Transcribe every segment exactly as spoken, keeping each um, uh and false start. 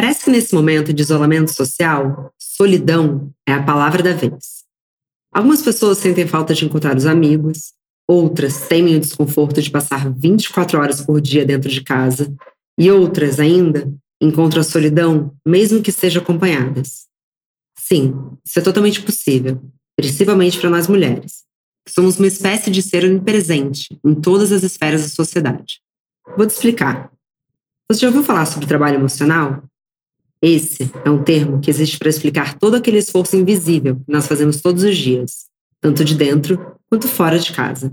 Parece que nesse momento de isolamento social, solidão é a palavra da vez. Algumas pessoas sentem falta de encontrar os amigos, outras temem o desconforto de passar vinte e quatro horas por dia dentro de casa e outras ainda encontram a solidão mesmo que sejam acompanhadas. Sim, isso é totalmente possível, principalmente para nós mulheres, que somos uma espécie de ser onipresente em todas as esferas da sociedade. Vou te explicar. Você já ouviu falar sobre trabalho emocional? Esse é um termo que existe para explicar todo aquele esforço invisível que nós fazemos todos os dias, tanto de dentro quanto fora de casa.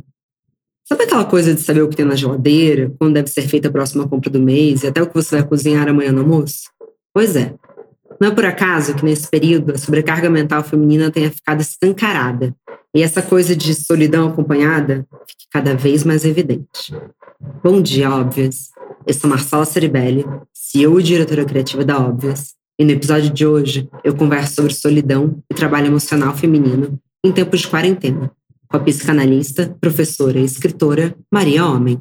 Sabe aquela coisa de saber o que tem na geladeira, quando deve ser feita a próxima compra do mês e até o que você vai cozinhar amanhã no almoço? Pois é. Não é por acaso que nesse período a sobrecarga mental feminina tenha ficado escancarada e essa coisa de solidão acompanhada fique cada vez mais evidente. Bom dia, Óbvias! Eu sou Marcela Ceribelli, C E O e diretora criativa da Óbvias, e no episódio de hoje eu converso sobre solidão e trabalho emocional feminino em tempos de quarentena, com a psicanalista, professora e escritora Maria Homem.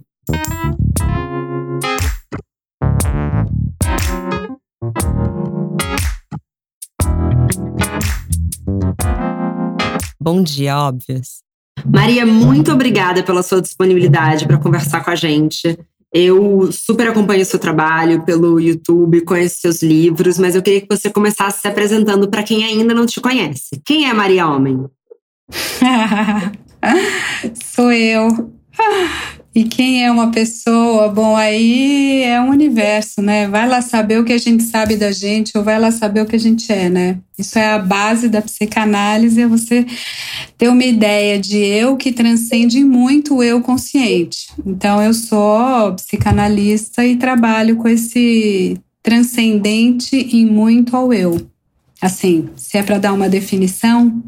Bom dia, Óbvias. Maria, muito obrigada pela sua disponibilidade para conversar com a gente. Eu super acompanho o seu trabalho pelo YouTube, conheço seus livros, mas eu queria que você começasse se apresentando para quem ainda não te conhece. Quem é Maria Homem? Sou eu. E quem é uma pessoa? Bom, aí é um universo, né? Vai lá saber o que a gente sabe da gente, ou vai lá saber o que a gente é, né? Isso é a base da psicanálise, é você ter uma ideia de eu que transcende muito o eu consciente. Então, eu sou psicanalista e trabalho com esse transcendente e muito ao eu. Assim, se é para dar uma definição...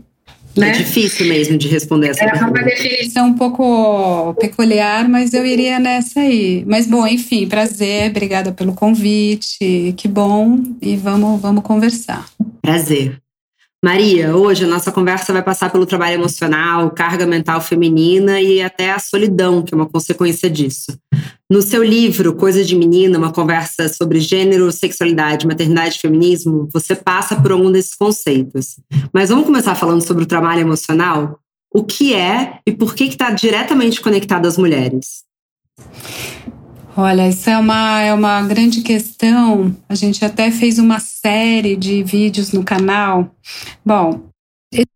Né? É difícil mesmo de responder essa pergunta. É uma definição um pouco peculiar, mas eu iria nessa aí. Mas bom, enfim, prazer, obrigada pelo convite, que bom, e vamos, vamos conversar. Prazer. Maria, hoje a nossa conversa vai passar pelo trabalho emocional, carga mental feminina e até a solidão, que é uma consequência disso. No seu livro, Coisa de Menina, uma conversa sobre gênero, sexualidade, maternidade e feminismo, você passa por algum desses conceitos. Mas vamos começar falando sobre o trabalho emocional? O que é e por que está diretamente conectado às mulheres? Olha, isso é uma, é uma grande questão. A gente até fez uma série de vídeos no canal. Bom,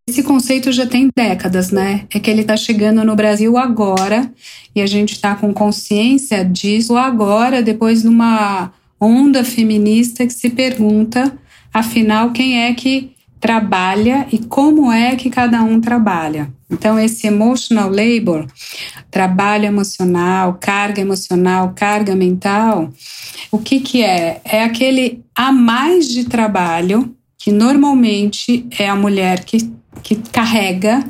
esse conceito já tem décadas, né? É que ele está chegando no Brasil agora e a gente está com consciência disso agora, depois de uma onda feminista que se pergunta, afinal, quem é que trabalha e como é que cada um trabalha. Então, esse emotional labor, trabalho emocional, carga emocional, carga mental, o que que é? É aquele a mais de trabalho que normalmente é a mulher que, que carrega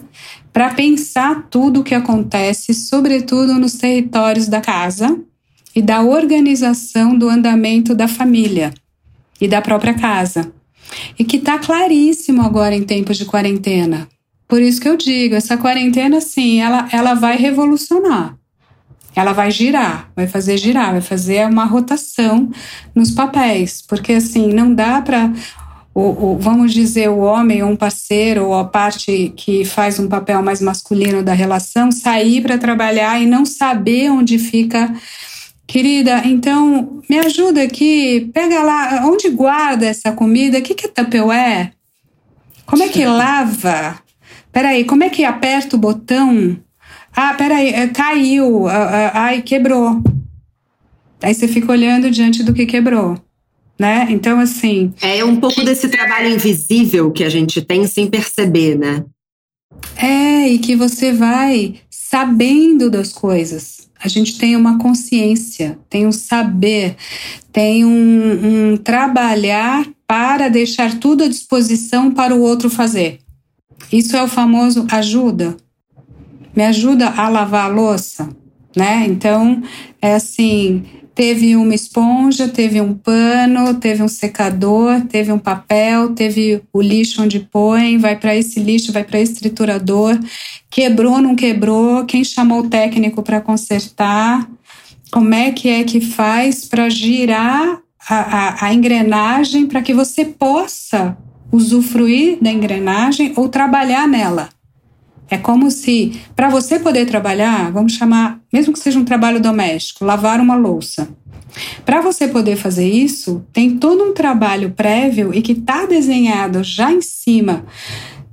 para pensar tudo o que acontece, sobretudo nos territórios da casa e da organização do andamento da família e da própria casa. E que está claríssimo agora em tempos de quarentena. Por isso que eu digo, essa quarentena, sim, ela, ela vai revolucionar. Ela vai girar, vai fazer girar, vai fazer uma rotação nos papéis. Porque, assim, não dá para, vamos dizer, o homem ou um parceiro ou a parte que faz um papel mais masculino da relação sair para trabalhar e não saber onde fica... Querida, então me ajuda aqui, pega lá, onde guarda essa comida? O que, que é tupperware? Como é que lava? Peraí, como é que aperta o botão? Ah, peraí, caiu, ai, quebrou. Aí você fica olhando diante do que quebrou, né? Então, assim... É um pouco desse trabalho invisível que a gente tem sem perceber, né? É, e que você vai sabendo das coisas. A gente tem uma consciência, tem um saber, tem um, um trabalhar para deixar tudo à disposição para o outro fazer. Isso é o famoso ajuda. Me ajuda a lavar a louça, né? Então, é assim, teve uma esponja, teve um pano, teve um secador, teve um papel, teve o lixo onde põe, vai para esse lixo, vai para esse triturador. Quebrou, não quebrou? Quem chamou o técnico para consertar? Como é que é que faz para girar a, a, a engrenagem para que você possa usufruir da engrenagem ou trabalhar nela. É como se, para você poder trabalhar, vamos chamar, mesmo que seja um trabalho doméstico, lavar uma louça. Para você poder fazer isso, tem todo um trabalho prévio e que está desenhado já em cima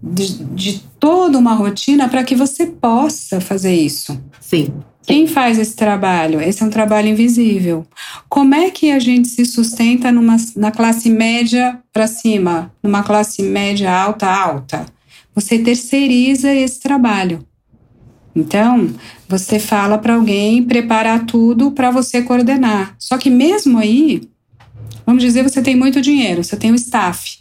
de, de toda uma rotina para que você possa fazer isso. Sim. Quem faz esse trabalho? Esse é um trabalho invisível. Como é que a gente se sustenta numa, na classe média para cima? Numa classe média alta, alta? Você terceiriza esse trabalho. Então, você fala para alguém preparar tudo para você coordenar. Só que mesmo aí, vamos dizer, você tem muito dinheiro, você tem um staff.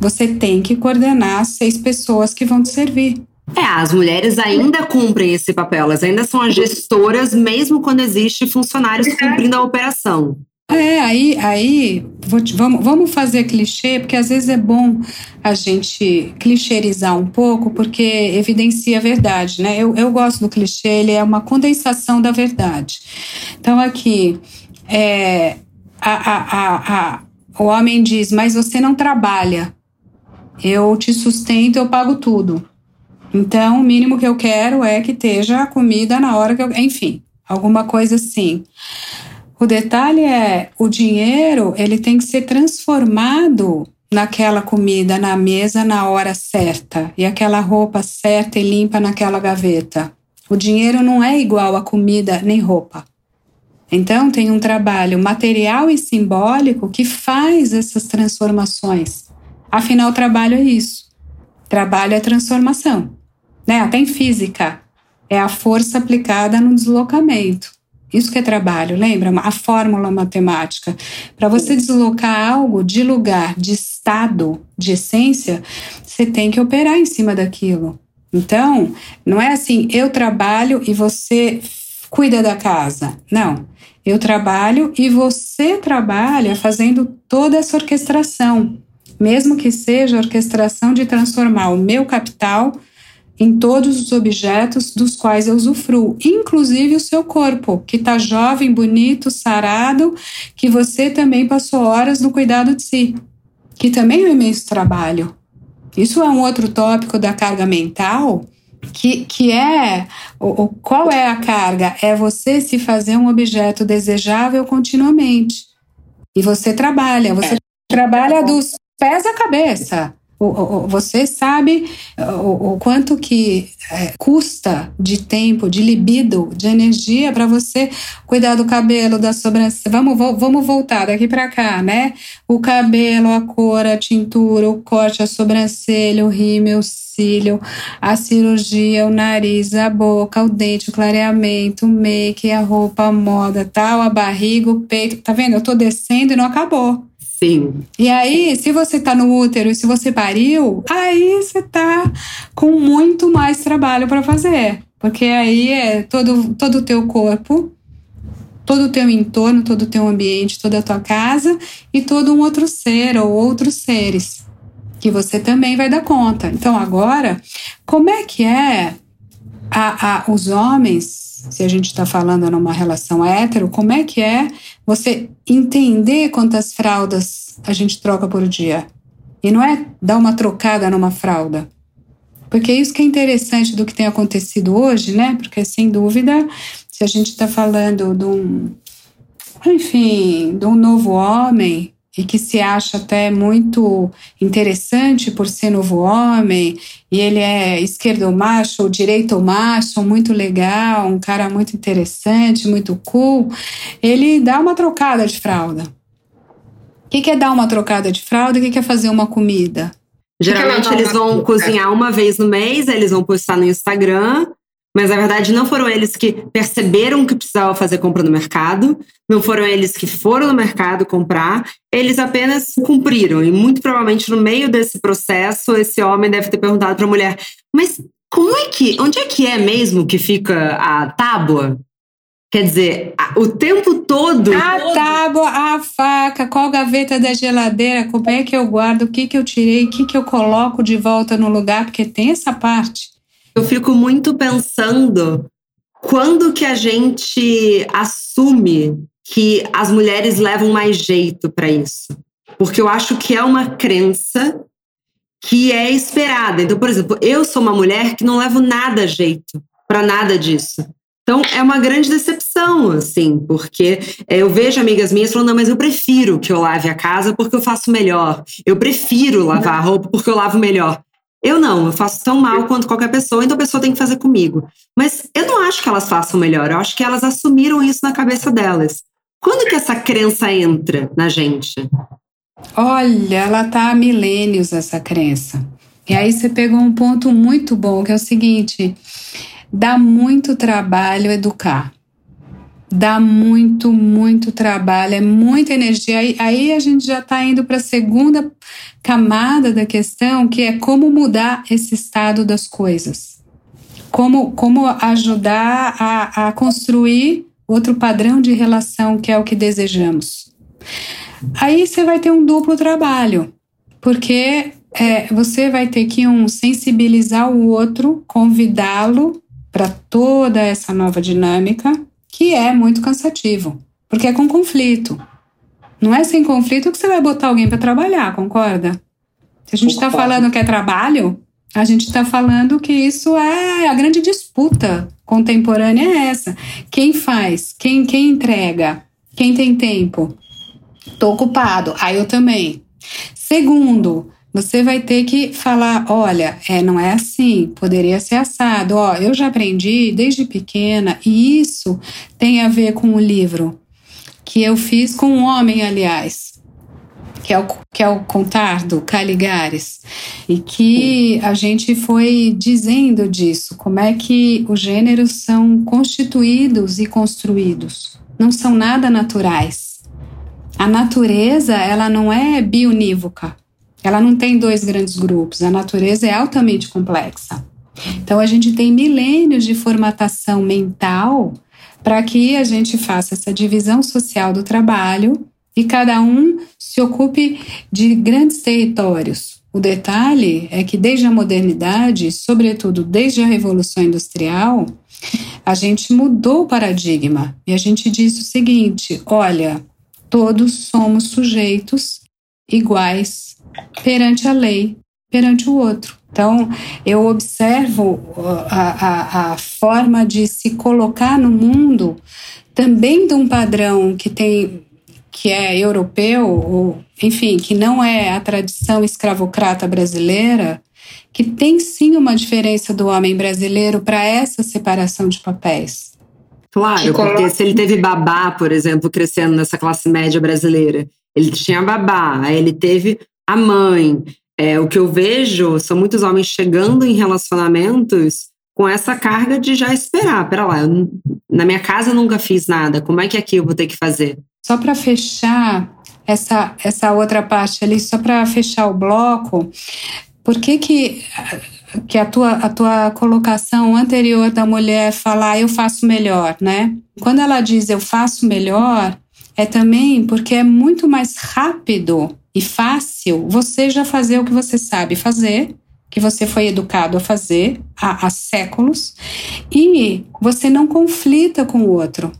Você tem que coordenar seis pessoas que vão te servir. É, as mulheres ainda cumprem esse papel, elas ainda são as gestoras, mesmo quando existe funcionários cumprindo a operação. É, aí, aí vou te, vamos, vamos fazer clichê, porque às vezes é bom a gente clichêrizar um pouco, porque evidencia a verdade, né? Eu, eu gosto do clichê, ele é uma condensação da verdade. Então aqui, é, a, a, a, a, o homem diz, mas você não trabalha, eu te sustento, eu pago tudo. Então, o mínimo que eu quero é que esteja a comida na hora que eu... Enfim, alguma coisa assim. O detalhe é, o dinheiro, ele tem que ser transformado naquela comida, na mesa, na hora certa. E aquela roupa certa e limpa naquela gaveta. O dinheiro não é igual a comida nem roupa. Então, tem um trabalho material e simbólico que faz essas transformações. Afinal, o trabalho é isso. Trabalho é transformação. Né? Até em física, é a força aplicada no deslocamento. Isso que é trabalho, lembra? A fórmula matemática. Para você deslocar algo de lugar, de estado, de essência, você tem que operar em cima daquilo. Então, não é assim, eu trabalho e você cuida da casa. Não, eu trabalho e você trabalha fazendo toda essa orquestração. Mesmo que seja a orquestração de transformar o meu capital em todos os objetos dos quais eu usufruo, inclusive o seu corpo, que está jovem, bonito, sarado, que você também passou horas no cuidado de si, que também é um imenso trabalho. Isso é um outro tópico da carga mental, que, que é... O, o, qual é a carga? É você se fazer um objeto desejável continuamente. E você trabalha, você é. trabalha dos... pés à cabeça. O, o, você sabe o, o quanto que é, custa de tempo, de libido, de energia para você cuidar do cabelo, da sobrancelha. Vamos, vamos voltar daqui para cá, né? O cabelo, a cor, a tintura, o corte, a sobrancelha, o rímel, o cílio, a cirurgia, o nariz, a boca, o dente, o clareamento, o make, a roupa, a moda, tal, a barriga, o peito. Tá vendo? Eu tô descendo e não acabou. Sim. E aí, se você tá no útero e se você pariu, aí você tá com muito mais trabalho para fazer. Porque aí é todo, todo o teu corpo, todo o teu entorno, todo o teu ambiente, toda a tua casa e todo um outro ser ou outros seres que você também vai dar conta. Então, agora, como é que é a, a, os homens... Se a gente está falando numa relação hétero, como é que é você entender quantas fraldas a gente troca por dia? E não é dar uma trocada numa fralda. Porque isso que é interessante do que tem acontecido hoje, né? Porque, sem dúvida, se a gente está falando de um... Enfim, de um novo homem... e que se acha até muito interessante por ser novo homem, e ele é esquerdo macho, ou direito macho, muito legal, um cara muito interessante, muito cool, ele dá uma trocada de fralda. O que é dar uma trocada de fralda? O que é fazer uma comida? Geralmente eles vão cozinhar uma vez no mês, eles vão postar no Instagram... Mas, na verdade, não foram eles que perceberam que precisava fazer compra no mercado, não foram eles que foram no mercado comprar, eles apenas cumpriram. E, muito provavelmente, no meio desse processo, esse homem deve ter perguntado para a mulher: mas como é que, onde é que é mesmo que fica a tábua? Quer dizer, o tempo todo... A todo... tábua, a faca, qual gaveta da geladeira, como é que eu guardo, o que, que eu tirei, o que, que eu coloco de volta no lugar, porque tem essa parte... Eu fico muito pensando quando que a gente assume que as mulheres levam mais jeito para isso. Porque eu acho que é uma crença que é esperada. Então, por exemplo, eu sou uma mulher que não levo nada a jeito para nada disso. Então, é uma grande decepção, assim, porque eu vejo amigas minhas falando, não, mas eu prefiro que eu lave a casa porque eu faço melhor. Eu prefiro lavar a roupa porque eu lavo melhor. Eu não, eu faço tão mal quanto qualquer pessoa, então a pessoa tem que fazer comigo. Mas eu não acho que elas façam melhor, eu acho que elas assumiram isso na cabeça delas. Quando que essa crença entra na gente? Olha, ela tá há milênios, essa crença. E aí você pegou um ponto muito bom, que é o seguinte... Dá muito trabalho educar. Dá muito, muito trabalho. É muita energia. Aí, aí a gente já está indo para a segunda camada da questão, que é como mudar esse estado das coisas. Como, como ajudar a, a construir outro padrão de relação, que é o que desejamos. Aí você vai ter um duplo trabalho. Porque é, você vai ter que um, sensibilizar o outro, convidá-lo para toda essa nova dinâmica, que é muito cansativo, porque é com conflito. Não é sem conflito que você vai botar alguém para trabalhar, concorda? Se a gente está falando que é trabalho, a gente está falando que isso é a grande disputa contemporânea, é essa. Quem faz? Quem, quem entrega? Quem tem tempo? Tô ocupado. Aí eu também. Segundo, você vai ter que falar, olha, é, não é assim, poderia ser assado. Ó, eu já aprendi desde pequena, e isso tem a ver com o livro que eu fiz com um homem, aliás, que é o, que é o Contardo Caligares, e que a gente foi dizendo disso, como é que os gêneros são constituídos e construídos, não são nada naturais. A natureza, ela não é bionívoca. Ela não tem dois grandes grupos, a natureza é altamente complexa. Então a gente tem milênios de formatação mental para que a gente faça essa divisão social do trabalho e cada um se ocupe de grandes territórios. O detalhe é que desde a modernidade, sobretudo desde a Revolução Industrial, a gente mudou o paradigma e a gente diz o seguinte, olha, todos somos sujeitos iguais perante a lei, perante o outro. Então, eu observo a, a, a forma de se colocar no mundo também de um padrão que tem, que é europeu, ou, enfim, que não é a tradição escravocrata brasileira, que tem sim uma diferença do homem brasileiro para essa separação de papéis. Claro, porque se ele teve babá, por exemplo, crescendo nessa classe média brasileira, ele tinha babá, aí ele teve... a mãe, é, o que eu vejo são muitos homens chegando em relacionamentos com essa carga de já esperar, pera lá, eu, na minha casa eu nunca fiz nada, como é que aqui eu vou ter que fazer? Só para fechar essa, essa outra parte ali, só para fechar o bloco, por que que, que a, tua, a tua colocação anterior da mulher falar eu faço melhor, né? Quando ela diz eu faço melhor, é também porque é muito mais rápido e fácil você já fazer o que você sabe fazer, que você foi educado a fazer há, há séculos, e você não conflita com o outro,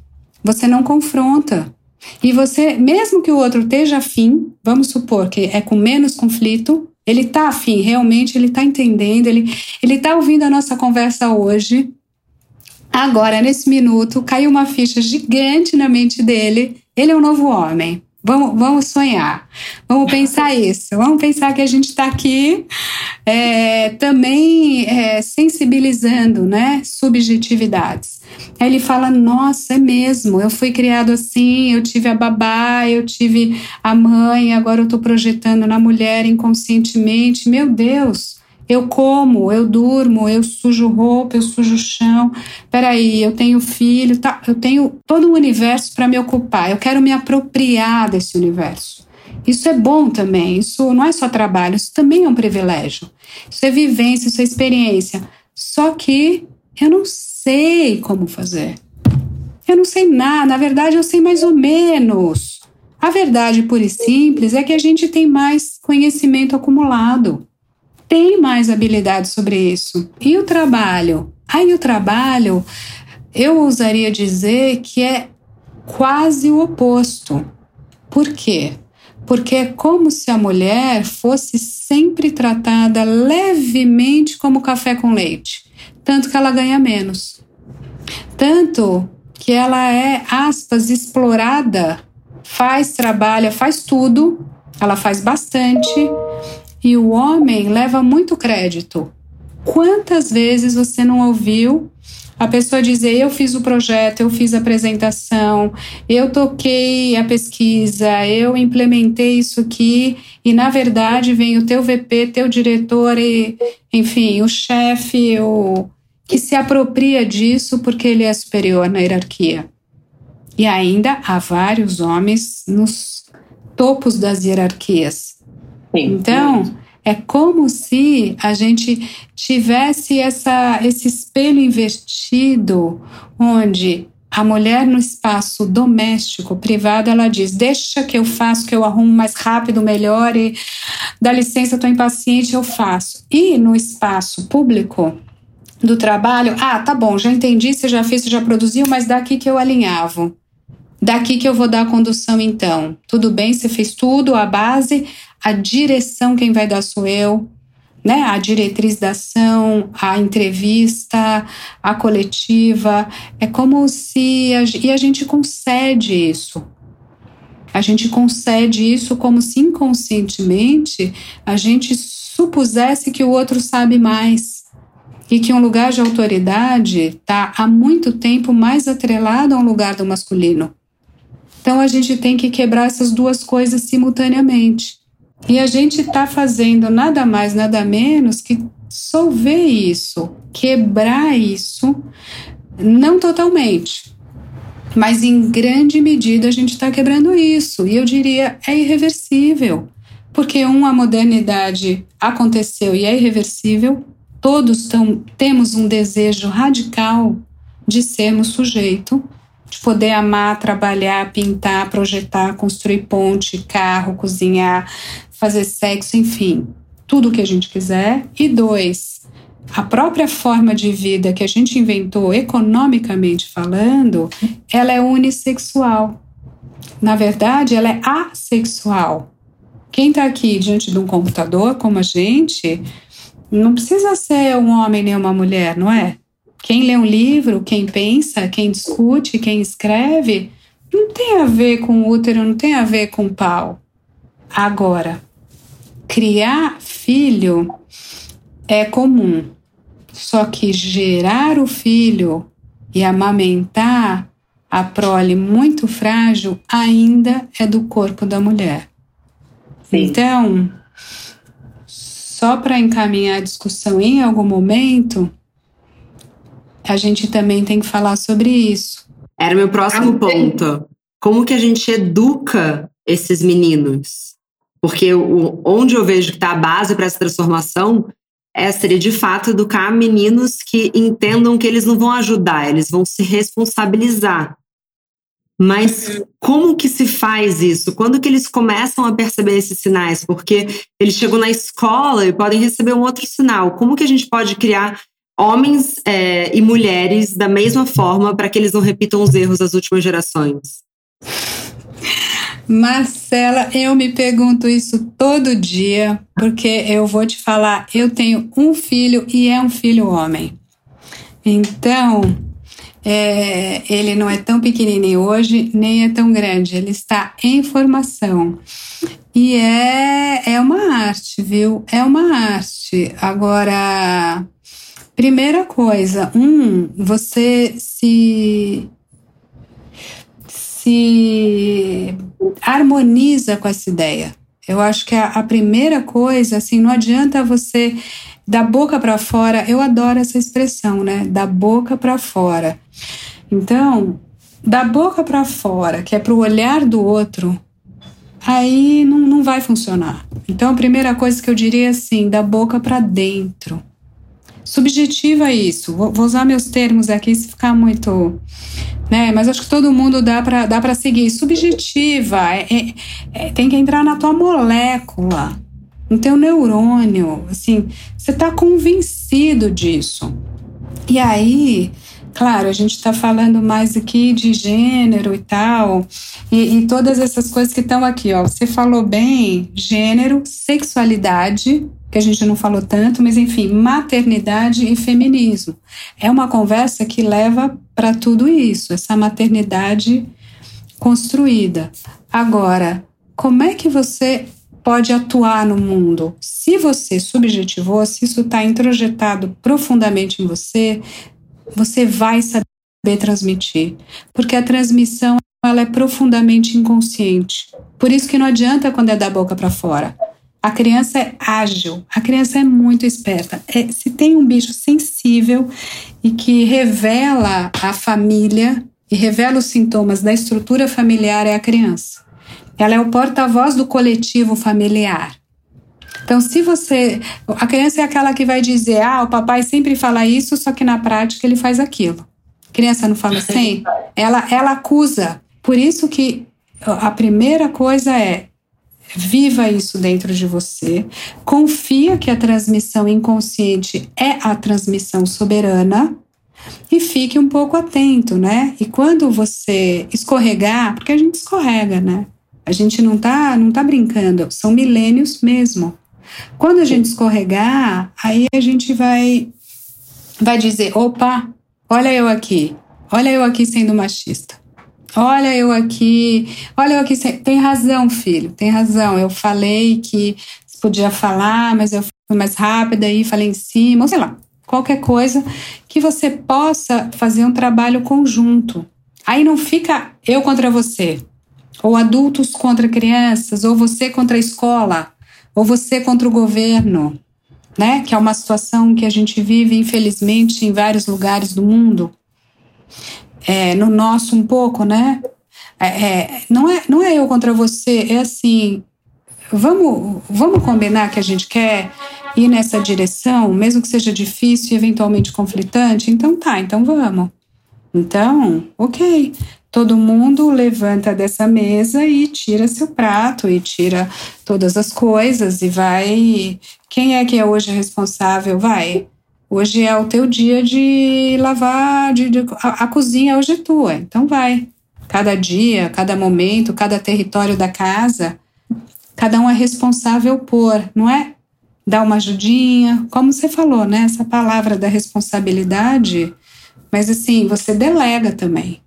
você não confronta. E você, mesmo que o outro esteja afim, vamos supor que é com menos conflito, ele está afim, realmente ele está entendendo, ele está ouvindo a nossa conversa hoje. Agora, nesse minuto, caiu uma ficha gigante na mente dele, ele é um novo homem. Vamos, vamos sonhar, vamos pensar isso, vamos pensar que a gente está aqui é, também é, sensibilizando, né, subjetividades. Aí ele fala, nossa, é mesmo, eu fui criado assim, eu tive a babá, eu tive a mãe, agora eu estou projetando na mulher inconscientemente, meu Deus, eu como, eu durmo, eu sujo roupa, eu sujo o chão, peraí, eu tenho filho, tá, eu tenho todo um universo para me ocupar, eu quero me apropriar desse universo. Isso é bom também, isso não é só trabalho, isso também é um privilégio, isso é vivência, isso é experiência, só que eu não sei como fazer, eu não sei nada, na verdade eu sei mais ou menos. A verdade pura e simples é que a gente tem mais conhecimento acumulado, tem mais habilidade sobre isso. E o trabalho? Aí o trabalho, eu ousaria dizer que é quase o oposto. Por quê? Porque é como se a mulher fosse sempre tratada levemente como café com leite, tanto que ela ganha menos. Tanto que ela é, aspas, explorada, faz, trabalha, faz tudo, ela faz bastante, e o homem leva muito crédito. Quantas vezes você não ouviu a pessoa dizer: eu fiz o projeto, eu fiz a apresentação, eu toquei a pesquisa, eu implementei isso aqui, e na verdade vem o teu V P, teu diretor, e, enfim, o chefe, o que se apropria disso porque ele é superior na hierarquia. E ainda há vários homens nos topos das hierarquias. Sim. Então, é como se a gente tivesse essa, esse espelho invertido, onde a mulher no espaço doméstico, privado, ela diz: deixa que eu faço, que eu arrumo mais rápido, melhor, e dá licença, estou impaciente, eu faço. E no espaço público do trabalho: ah, tá bom, já entendi, você já fez, você já produziu, mas daqui que eu alinhavo. Daqui que eu vou dar a condução então. Tudo bem, você fez tudo, a base, a direção quem vai dar sou eu, né? A diretriz da ação, a entrevista, a coletiva. É como se... A, e a gente concede isso. A gente concede isso como se inconscientemente a gente supusesse que o outro sabe mais. E que um lugar de autoridade está há muito tempo mais atrelado a um lugar do masculino. Então a gente tem que quebrar essas duas coisas simultaneamente. E a gente está fazendo nada mais, nada menos que solver isso, quebrar isso, não totalmente, mas em grande medida a gente está quebrando isso. E eu diria, é irreversível, porque um, a modernidade aconteceu e é irreversível. Todos tão, temos um desejo radical de sermos sujeito, de poder amar, trabalhar, pintar, projetar, construir ponte, carro, cozinhar, fazer sexo, enfim, tudo o que a gente quiser. E dois, a própria forma de vida que a gente inventou economicamente falando, ela é unissexual. Na verdade, ela é assexual. Quem está aqui diante de um computador como a gente... não precisa ser um homem nem uma mulher, não é? Quem lê um livro, quem pensa, quem discute, quem escreve, não tem a ver com útero, não tem a ver com pau. Agora, criar filho é comum, só que gerar o filho e amamentar a prole muito frágil ainda é do corpo da mulher. Sim. Então... só para encaminhar a discussão em algum momento, a gente também tem que falar sobre isso. Era o meu próximo ponto. Como que a gente educa esses meninos? Porque o, onde eu vejo que está a base para essa transformação é, seria de fato educar meninos que entendam que eles não vão ajudar, eles vão se responsabilizar. Mas como que se faz isso? Quando que eles começam a perceber esses sinais? Porque eles chegam na escola e podem receber um outro sinal. Como que a gente pode criar homens é, e mulheres da mesma forma para que eles não repitam os erros das últimas gerações? Marcela, eu me pergunto isso todo dia, porque eu vou te falar, eu tenho um filho e é um filho homem. Então... É, ele não é tão pequenininho hoje, nem é tão grande. Ele está em formação. E é, é uma arte, viu? É uma arte. Agora, primeira coisa. Um, você se, se harmoniza com essa ideia. Eu acho que a, a primeira coisa, assim, não adianta você... da boca para fora, eu adoro essa expressão, né? Da boca para fora. Então, da boca para fora, que é pro olhar do outro, aí não, não vai funcionar. Então, a primeira coisa que eu diria é assim, da boca para dentro. Subjetiva isso. Vou, vou usar meus termos aqui, se ficar muito... né? Mas acho que todo mundo dá para dá para seguir. Subjetiva. É, é, é, tem que entrar na tua molécula, no teu neurônio. Assim, você está convencido disso. E aí... Claro, a gente está falando mais aqui de gênero e tal, e, e todas essas coisas que estão aqui, ó. Você falou bem, gênero, sexualidade, que a gente não falou tanto, mas enfim, maternidade e feminismo. É uma conversa que leva para tudo isso, essa maternidade construída. Agora, como é que você pode atuar no mundo? Se você subjetivou, se isso está introjetado profundamente em você, você vai saber transmitir, porque a transmissão ela é profundamente inconsciente. Por isso que não adianta quando é da boca para fora. A criança é ágil, a criança é muito esperta. É, se tem um bicho sensível e que revela a família e revela os sintomas da estrutura familiar, é a criança. Ela é o porta-voz do coletivo familiar. Então, se você... A criança é aquela que vai dizer, ah, o papai sempre fala isso, só que na prática ele faz aquilo. A criança não fala assim? Ela, ela acusa. Por isso que a primeira coisa é: viva isso dentro de você. Confia que a transmissão inconsciente é a transmissão soberana. E fique um pouco atento, né? E quando você escorregar... Porque a gente escorrega, né? A gente não tá, não tá brincando. São milênios mesmo. Quando a gente escorregar, aí a gente vai, vai dizer, opa, olha eu aqui, olha eu aqui sendo machista, olha eu aqui, olha eu aqui, sendo... tem razão, filho, tem razão, eu falei que podia falar, mas eu fui mais rápida e falei em cima, ou sei lá, qualquer coisa que você possa fazer um trabalho conjunto. Aí não fica eu contra você, ou adultos contra crianças, ou você contra a escola, ou você contra o governo, né? Que é uma situação que a gente vive, infelizmente, em vários lugares do mundo. É, no nosso um pouco, né? É, é, não, é, não é eu contra você, é assim, vamos, vamos combinar que a gente quer ir nessa direção, mesmo que seja difícil e eventualmente conflitante? Então tá, então vamos. Então, ok. Todo mundo levanta dessa mesa e tira seu prato e tira todas as coisas e vai... Quem é que é hoje responsável? Vai. Hoje é o teu dia de lavar, de, de, a, a cozinha hoje é tua, então vai. Cada dia, cada momento, cada território da casa, cada um é responsável por, não é? Dar uma ajudinha, como você falou, né? Essa palavra da responsabilidade, mas assim, você delega também.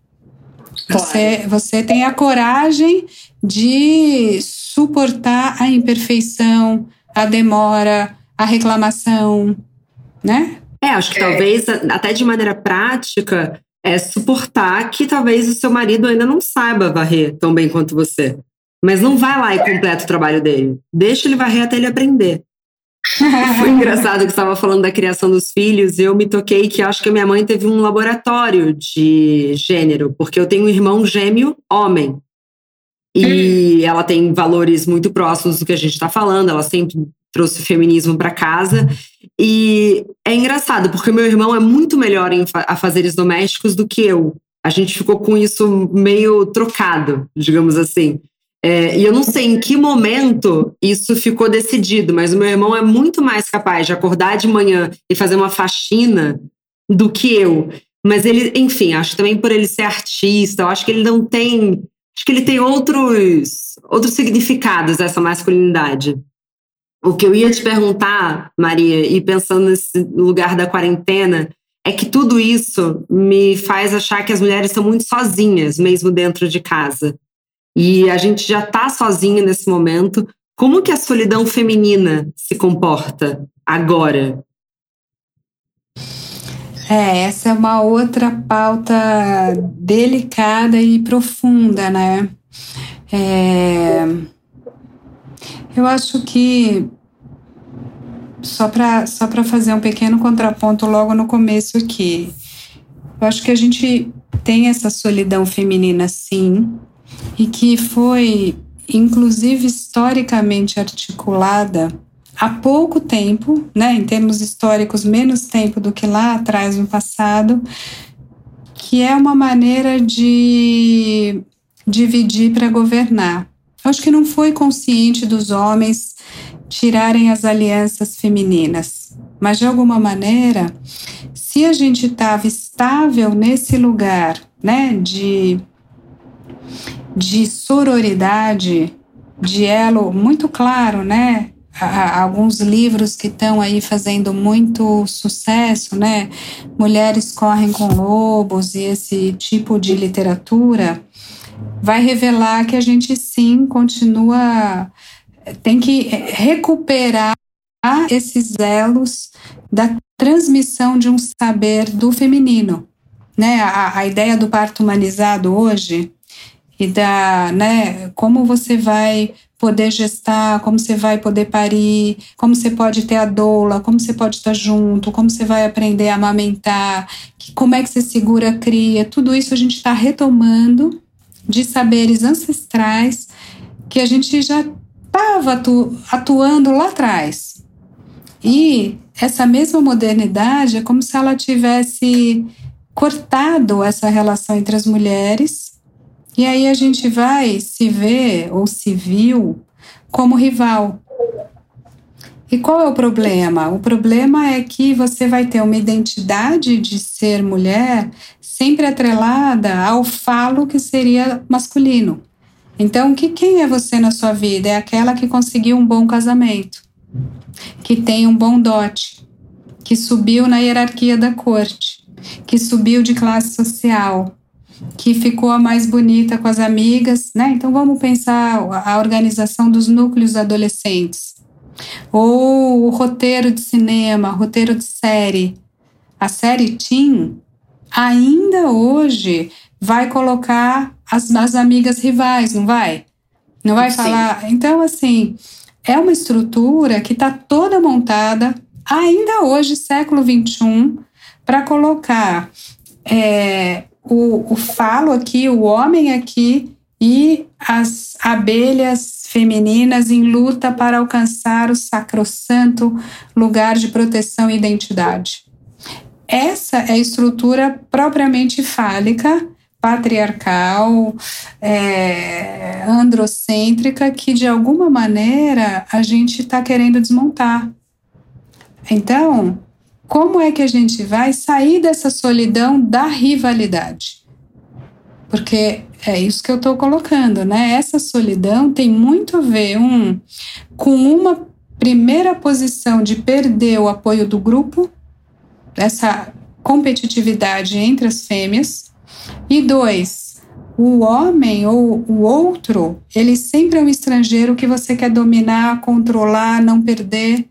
Você, você tem a coragem de suportar a imperfeição, a demora, a reclamação, né? É, acho que talvez, até de maneira prática, é suportar que talvez o seu marido ainda não saiba varrer tão bem quanto você. Mas não vai lá e completa o trabalho dele. Deixa ele varrer até ele aprender. Foi engraçado que você estava falando da criação dos filhos, eu me toquei que acho que a minha mãe teve um laboratório de gênero, porque eu tenho um irmão gêmeo homem e ela tem valores muito próximos do que a gente está falando, ela sempre trouxe o feminismo para casa e é engraçado porque meu irmão é muito melhor em fa- afazeres domésticos do que eu, a gente ficou com isso meio trocado, digamos assim. É, e eu não sei em que momento isso ficou decidido, mas o meu irmão é muito mais capaz de acordar de manhã e fazer uma faxina do que eu. Mas ele, enfim, acho também por ele ser artista, eu acho que ele não tem... Acho que ele tem outros, outros significados dessa masculinidade. O que eu ia te perguntar, Maria, e pensando nesse lugar da quarentena, é que tudo isso me faz achar que as mulheres são muito sozinhas, mesmo dentro de casa. E a gente já está sozinha nesse momento. Como que a solidão feminina se comporta agora? É, essa é uma outra pauta delicada e profunda, né? É, eu acho que, só para só para fazer um pequeno contraponto logo no começo aqui, eu acho que a gente tem essa solidão feminina, sim, e que foi, inclusive, historicamente articulada há pouco tempo, né, em termos históricos, menos tempo do que lá atrás, no passado, que é uma maneira de dividir para governar. Acho que não foi consciente dos homens tirarem as alianças femininas, mas, de alguma maneira, se a gente estava estável nesse lugar, né, de, de sororidade, de elo, muito claro, né? Há alguns livros que estão aí fazendo muito sucesso, né? Mulheres Correm com Lobos e esse tipo de literatura vai revelar que a gente sim continua, tem que recuperar esses elos da transmissão de um saber do feminino, né? A, a ideia do parto humanizado hoje e da, né, como você vai poder gestar, como você vai poder parir, como você pode ter a doula, como você pode estar junto, como você vai aprender a amamentar, que, como é que você segura a cria, tudo isso a gente está retomando de saberes ancestrais que a gente já estava atu- atuando lá atrás. E essa mesma modernidade é como se ela tivesse cortado essa relação entre as mulheres. E aí a gente vai se ver ou se viu como rival. E qual é o problema? O problema é que você vai ter uma identidade de ser mulher sempre atrelada ao falo que seria masculino. Então, que quem é você na sua vida? É aquela que conseguiu um bom casamento, que tem um bom dote, que subiu na hierarquia da corte, que subiu de classe social, que ficou a mais bonita com as amigas, né? Então vamos pensar a organização dos núcleos adolescentes, ou o roteiro de cinema, roteiro de série. A série teen ainda hoje vai colocar as, as amigas rivais, não vai? Não vai falar? Sim. Então, assim, é uma estrutura que está toda montada ainda hoje, século vinte e um, para colocar é, O, o falo aqui, o homem aqui e as abelhas femininas em luta para alcançar o sacrossanto lugar de proteção e identidade. Essa é a estrutura propriamente fálica, patriarcal, é, androcêntrica, que de alguma maneira a gente está querendo desmontar. Então, como é que a gente vai sair dessa solidão da rivalidade? Porque é isso que eu estou colocando, né? Essa solidão tem muito a ver um, com uma primeira posição de perder o apoio do grupo, essa competitividade entre as fêmeas, e dois, o homem ou o outro, ele sempre é um estrangeiro que você quer dominar, controlar, não perder.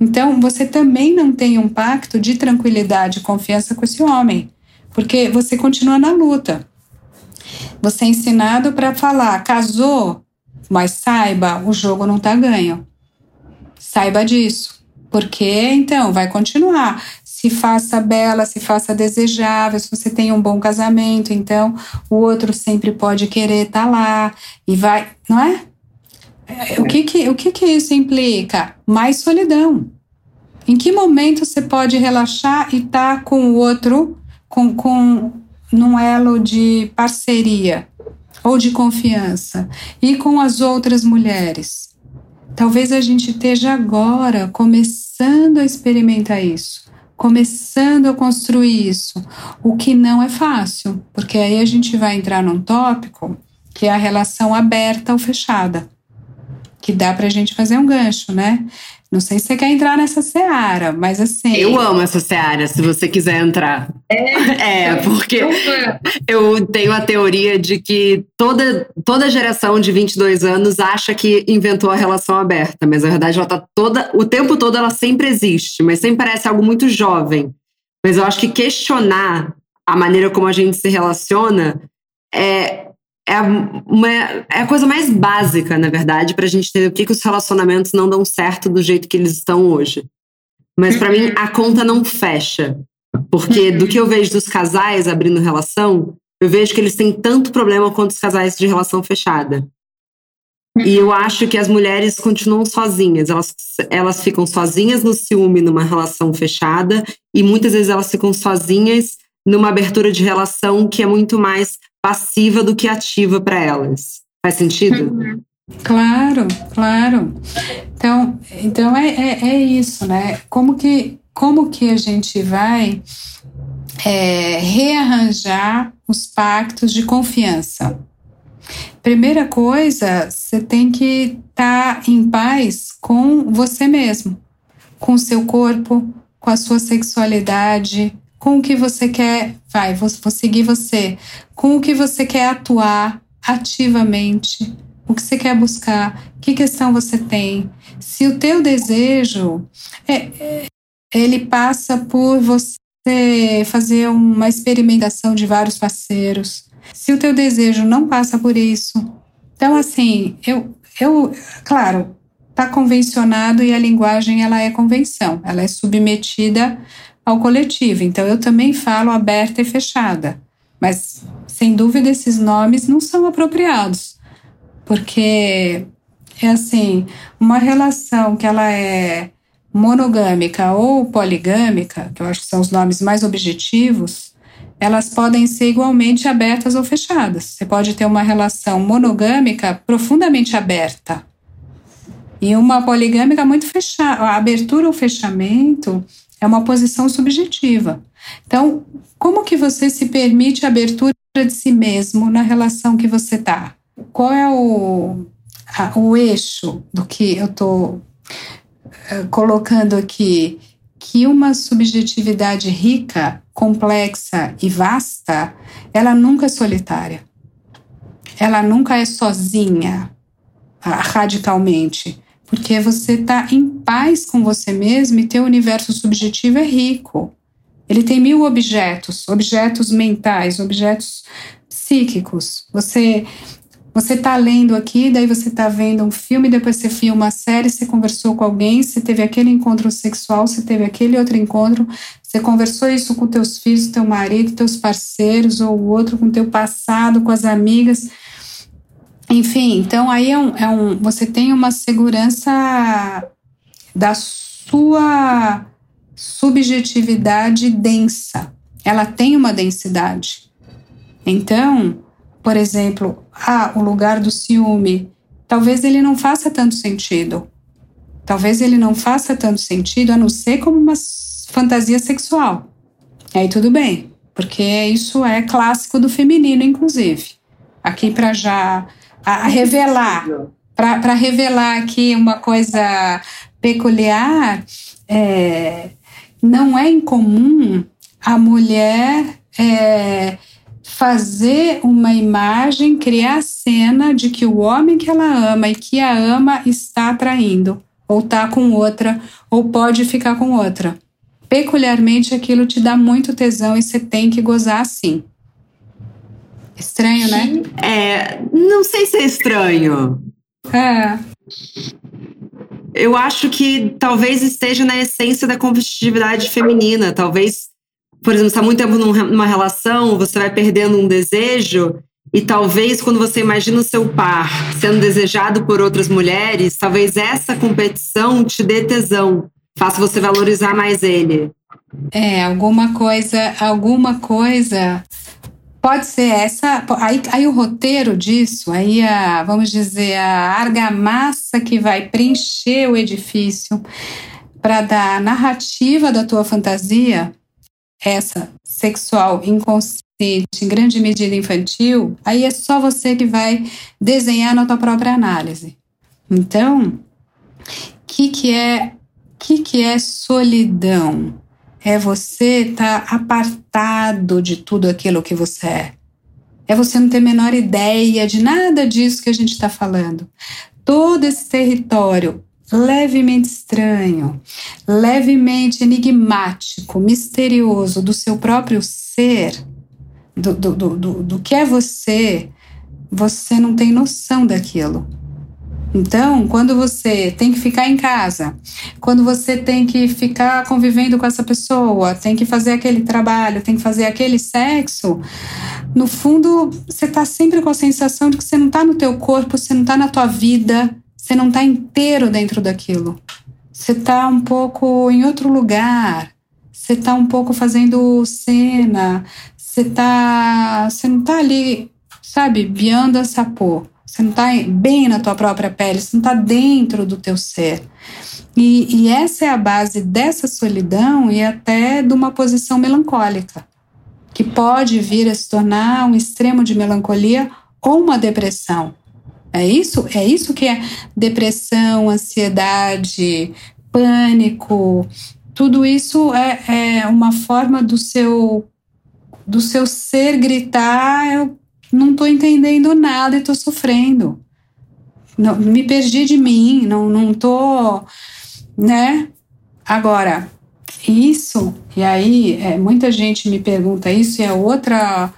Então, você também não tem um pacto de tranquilidade e confiança com esse homem, porque você continua na luta. Você é ensinado para falar, casou, mas saiba, o jogo não está ganho. Saiba disso, porque então vai continuar. Se faça bela, se faça desejável, se você tem um bom casamento, então o outro sempre pode querer estar tá lá e vai, não é? O que que, o que que isso implica? Mais solidão. Em que momento você pode relaxar e estar tá com o outro com, com, num elo de parceria ou de confiança e com as outras mulheres? Talvez a gente esteja agora começando a experimentar isso, começando a construir isso, o que não é fácil, porque aí a gente vai entrar num tópico que é a relação aberta ou fechada, que dá pra gente fazer um gancho, né? Não sei se você quer entrar nessa seara, mas assim... Eu amo essa seara, se você quiser entrar. É, é porque eu tenho a teoria de que toda, toda geração de vinte e dois anos acha que inventou a relação aberta, mas na verdade ela tá toda... O tempo todo ela sempre existe, mas sempre parece algo muito jovem. Mas eu acho que questionar a maneira como a gente se relaciona é... É, uma, é a coisa mais básica, na verdade, pra gente entender por que, que os relacionamentos não dão certo do jeito que eles estão hoje. Mas pra mim, a conta não fecha. Porque do que eu vejo dos casais abrindo relação, eu vejo que eles têm tanto problema quanto os casais de relação fechada. E eu acho que as mulheres continuam sozinhas. Elas, elas ficam sozinhas no ciúme numa relação fechada e muitas vezes elas ficam sozinhas numa abertura de relação que é muito mais passiva do que ativa para elas. Faz sentido? Claro, claro. Então, então é, é, é isso, né? Como que como que a gente vai é, rearranjar os pactos de confiança. Primeira coisa, você tem que estar em paz com você mesmo, com o seu corpo, com a sua sexualidade, com o que você quer, vai, vou, vou seguir você, com o que você quer atuar ativamente, o que você quer buscar, que questão você tem. Se o teu desejo, é, ele passa por você fazer uma experimentação de vários parceiros, se o teu desejo não passa por isso, então assim, eu, eu claro, tá convencionado, e a linguagem ela é convenção, ela é submetida ao coletivo, então eu também falo aberta e fechada, mas sem dúvida esses nomes não são apropriados, porque é assim, uma relação que ela é monogâmica ou poligâmica, que eu acho que são os nomes mais objetivos, elas podem ser igualmente abertas ou fechadas. Você pode ter uma relação monogâmica profundamente aberta e uma poligâmica muito fechada. A abertura ou fechamento é uma posição subjetiva. Então, como que você se permite a abertura de si mesmo na relação que você está? Qual é o, a, o eixo do que eu estou uh, colocando aqui? Que uma subjetividade rica, complexa e vasta, ela nunca é solitária. Ela nunca é sozinha, radicalmente, porque você está em paz com você mesmo e teu universo subjetivo é rico. Ele tem mil objetos, objetos mentais, objetos psíquicos. Você... Você está lendo aqui, daí você está vendo um filme, depois você filma uma série, você conversou com alguém, você teve aquele encontro sexual, você teve aquele outro encontro, você conversou isso com teus filhos, teu marido, teus parceiros, ou o outro, com teu passado, com as amigas. Enfim, então aí é um, é um, você tem uma segurança da sua subjetividade densa. Ela tem uma densidade. Então... Por exemplo, ah, o lugar do ciúme, talvez ele não faça tanto sentido. Talvez ele não faça tanto sentido, a não ser como uma fantasia sexual. Aí tudo bem, porque isso é clássico do feminino, inclusive. Aqui para já a, a revelar, para revelar aqui uma coisa peculiar, é, não é incomum a mulher... É, fazer uma imagem, criar a cena de que o homem que ela ama e que a ama está traindo, ou está com outra, ou pode ficar com outra. Peculiarmente, aquilo te dá muito tesão e você tem que gozar assim. Estranho, né? É, não sei se é estranho. É. Eu acho que talvez esteja na essência da competitividade feminina, talvez... Por exemplo, você está muito tempo numa relação, você vai perdendo um desejo e talvez quando você imagina o seu par sendo desejado por outras mulheres, talvez essa competição te dê tesão, faça você valorizar mais ele. É, alguma coisa, alguma coisa... Pode ser essa... Aí, aí o roteiro disso, aí a, vamos dizer, a argamassa que vai preencher o edifício para dar a narrativa da tua fantasia... essa sexual, inconsciente, em grande medida infantil, aí é só você que vai desenhar na tua própria análise. Então, que que é, que que é solidão? É você estar tá apartado de tudo aquilo que você é. É você não ter a menor ideia de nada disso que a gente está falando. Todo esse território levemente estranho, levemente enigmático, misterioso do seu próprio ser, do, do, do, do, do que é você, você não tem noção daquilo. Então, quando você tem que ficar em casa, quando você tem que ficar convivendo com essa pessoa, tem que fazer aquele trabalho, tem que fazer aquele sexo, no fundo, você está sempre com a sensação de que você não está no teu corpo, você não está na tua vida, você não está inteiro dentro daquilo. Você está um pouco em outro lugar. Você está um pouco fazendo cena. Você tá, você não está ali, sabe, biando a sapô. Você não está bem na tua própria pele, você não está dentro do teu ser. E, e essa é a base dessa solidão e até de uma posição melancólica, que pode vir a se tornar um extremo de melancolia ou uma depressão. É isso, é isso que é depressão, ansiedade, pânico. Tudo isso é, é uma forma do seu, do seu ser gritar: eu não estou entendendo nada e estou sofrendo. Não, me perdi de mim, não estou... né? Agora, isso... E aí, é, muita gente me pergunta isso, e é outra...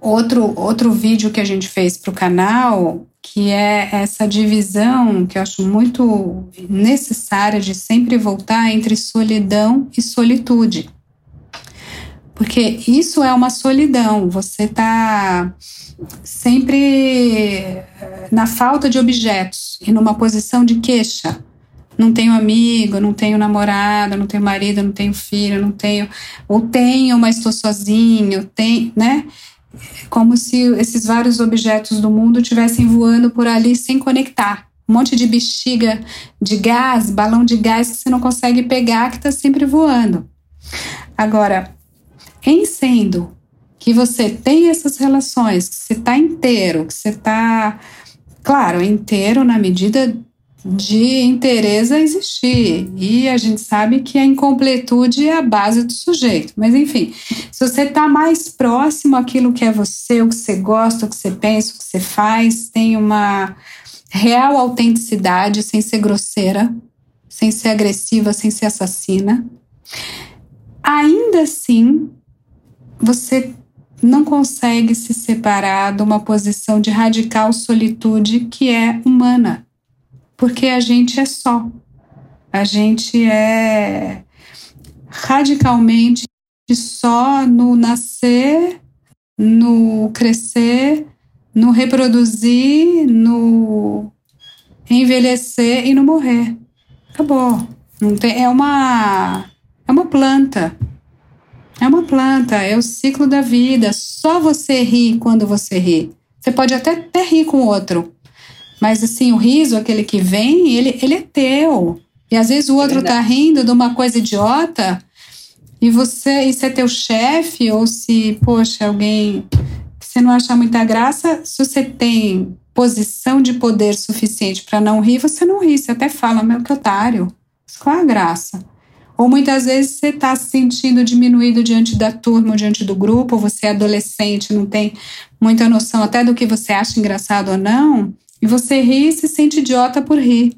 Outro, outro vídeo que a gente fez para o canal, que é essa divisão que eu acho muito necessária de sempre voltar entre solidão e solitude. Porque isso é uma solidão, você está sempre na falta de objetos e numa posição de queixa. Não tenho amigo, não tenho namorado, não tenho marido, não tenho filho, não tenho... Ou tenho, mas estou sozinho, tenho, né? Como se esses vários objetos do mundo estivessem voando por ali sem conectar. Um monte de bexiga de gás, balão de gás que você não consegue pegar, que está sempre voando. Agora, em sendo que você tem essas relações, que você está inteiro, que você está... Claro, inteiro na medida de inteireza existir. E a gente sabe que a incompletude é a base do sujeito. Mas, enfim, se você está mais próximo àquilo que é você, o que você gosta, o que você pensa, o que você faz, tem uma real autenticidade, sem ser grosseira, sem ser agressiva, sem ser assassina. Ainda assim, você não consegue se separar de uma posição de radical solitude que é humana. Porque a gente é só, a gente é radicalmente só no nascer, no crescer, no reproduzir, no envelhecer e no morrer. Acabou. Não tem, é uma, é uma planta, é uma planta, é o ciclo da vida. Só você ri quando você ri. Você pode até, até rir com o outro. Mas assim, o riso, aquele que vem, ele, ele é teu. E às vezes o outro tá rindo de uma coisa idiota e você, e se é teu chefe ou se, poxa, alguém que você não acha muita graça, se você tem posição de poder suficiente para não rir, você não ri. Você até fala, meu, que otário. Mas qual é a graça? Ou muitas vezes você está se sentindo diminuído diante da turma, diante do grupo, você é adolescente, não tem muita noção até do que você acha engraçado ou não. E você ri e se sente idiota por rir.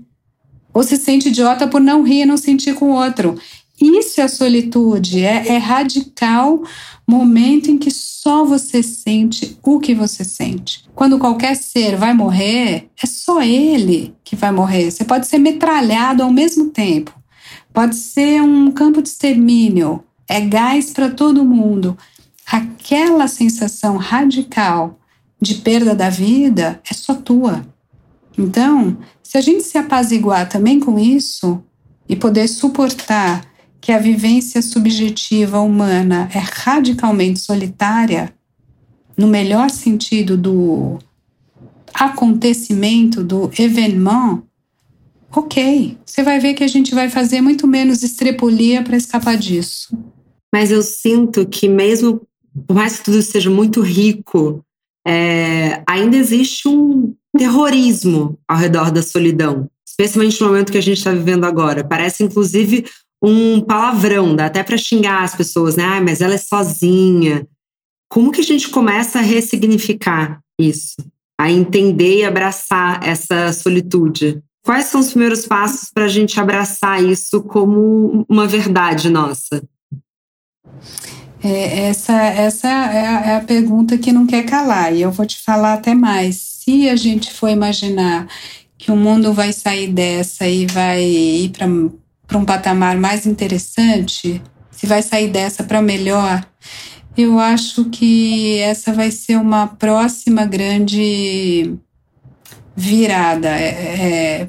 Ou se sente idiota por não rir e não sentir com o outro. Isso é solitude. É, é radical momento em que só você sente o que você sente. Quando qualquer ser vai morrer, é só ele que vai morrer. Você pode ser metralhado ao mesmo tempo. Pode ser um campo de extermínio. É gás para todo mundo. Aquela sensação radical de perda da vida é só tua. Então, se a gente se apaziguar também com isso e poder suportar que a vivência subjetiva humana é radicalmente solitária, no melhor sentido do acontecimento, do événement, ok, você vai ver que a gente vai fazer muito menos estrepolia para escapar disso. Mas eu sinto que mesmo, por mais que tudo seja muito rico, É, ainda existe um terrorismo ao redor da solidão, especialmente no momento que a gente está vivendo agora. Parece, inclusive, um palavrão, dá até para xingar as pessoas, né? Ah, mas ela é sozinha. Como que a gente começa a ressignificar isso? A entender e abraçar essa solitude? Quais são os primeiros passos para a gente abraçar isso como uma verdade nossa? Essa, essa é, a, é a pergunta que não quer calar, e eu vou te falar até mais. Se a gente for imaginar que o mundo vai sair dessa e vai ir para um patamar mais interessante, se vai sair dessa para melhor, eu acho que essa vai ser uma próxima grande virada, é, é,